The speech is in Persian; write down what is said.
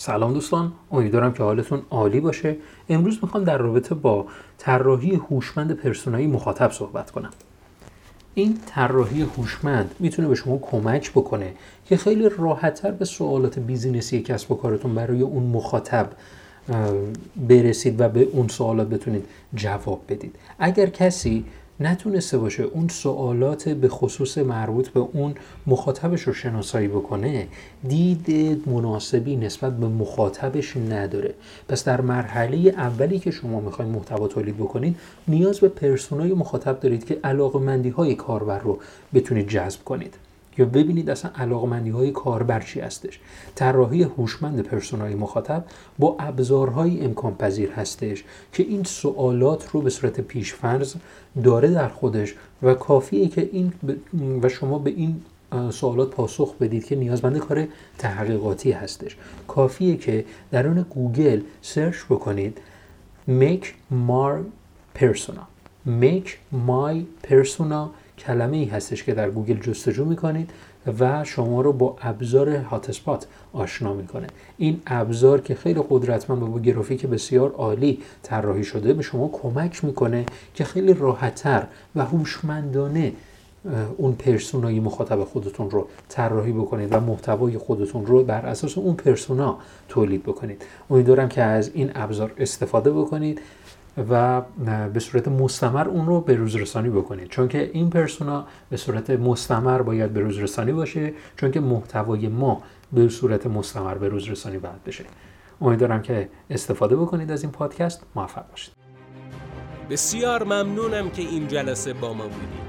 سلام دوستان، امیدوارم که حالتون عالی باشه. امروز میخوام در رابطه با طراحی هوشمند پرسونای مخاطب صحبت کنم. این طراحی هوشمند میتونه به شما کمک بکنه که خیلی راحت‌تر به سوالات بیزینسی کسب و کارتون برای اون مخاطب برسید و به اون سوالات بتونید جواب بدید. اگر کسی نتونسته باشه اون سوالات به خصوص مربوط به اون مخاطبش رو شناسایی بکنه، دید مناسبی نسبت به مخاطبش نداره. پس در مرحله اولی که شما میخواید محتوا تولید بکنید، نیاز به پرسونای مخاطب دارید که علاقه‌مندی‌های کاربر رو بتونید جذب کنید یا ببینید اصلا علاقه‌مندی‌های کاربر چی هستش. طراحی هوشمند پرسونای مخاطب با ابزارهای امکان‌پذیر هستش که این سوالات رو به صورت پیش‌فرض داره در خودش و کافیه که این و شما به این سوالات پاسخ بدید که نیازمند کار تحقیقاتی هستش. کافیه که درون گوگل سرچ بکنید Make my persona کلمه ای هستش که در گوگل جستجو میکنید و شما رو با ابزار هاتسپات آشنا میکنه. این ابزار که خیلی قدرتمند و با گرافیک بسیار عالی طراحی شده به شما کمک میکنه که خیلی راحت‌تر و هوشمندانه اون پرسونای مخاطب خودتون رو طراحی بکنید و محتوای خودتون رو بر اساس اون پرسونا تولید بکنید. امیدوارم که از این ابزار استفاده بکنید و به صورت مستمر اون رو به روز رسانی بکنید، چون که این پرسونا به صورت مستمر باید به روز رسانی باشه، چون که محتوای ما به صورت مستمر به روز رسانی باید بشه. امیدوارم که استفاده بکنید از این پادکست. موفق باشید. بسیار ممنونم که این جلسه با ما بودید.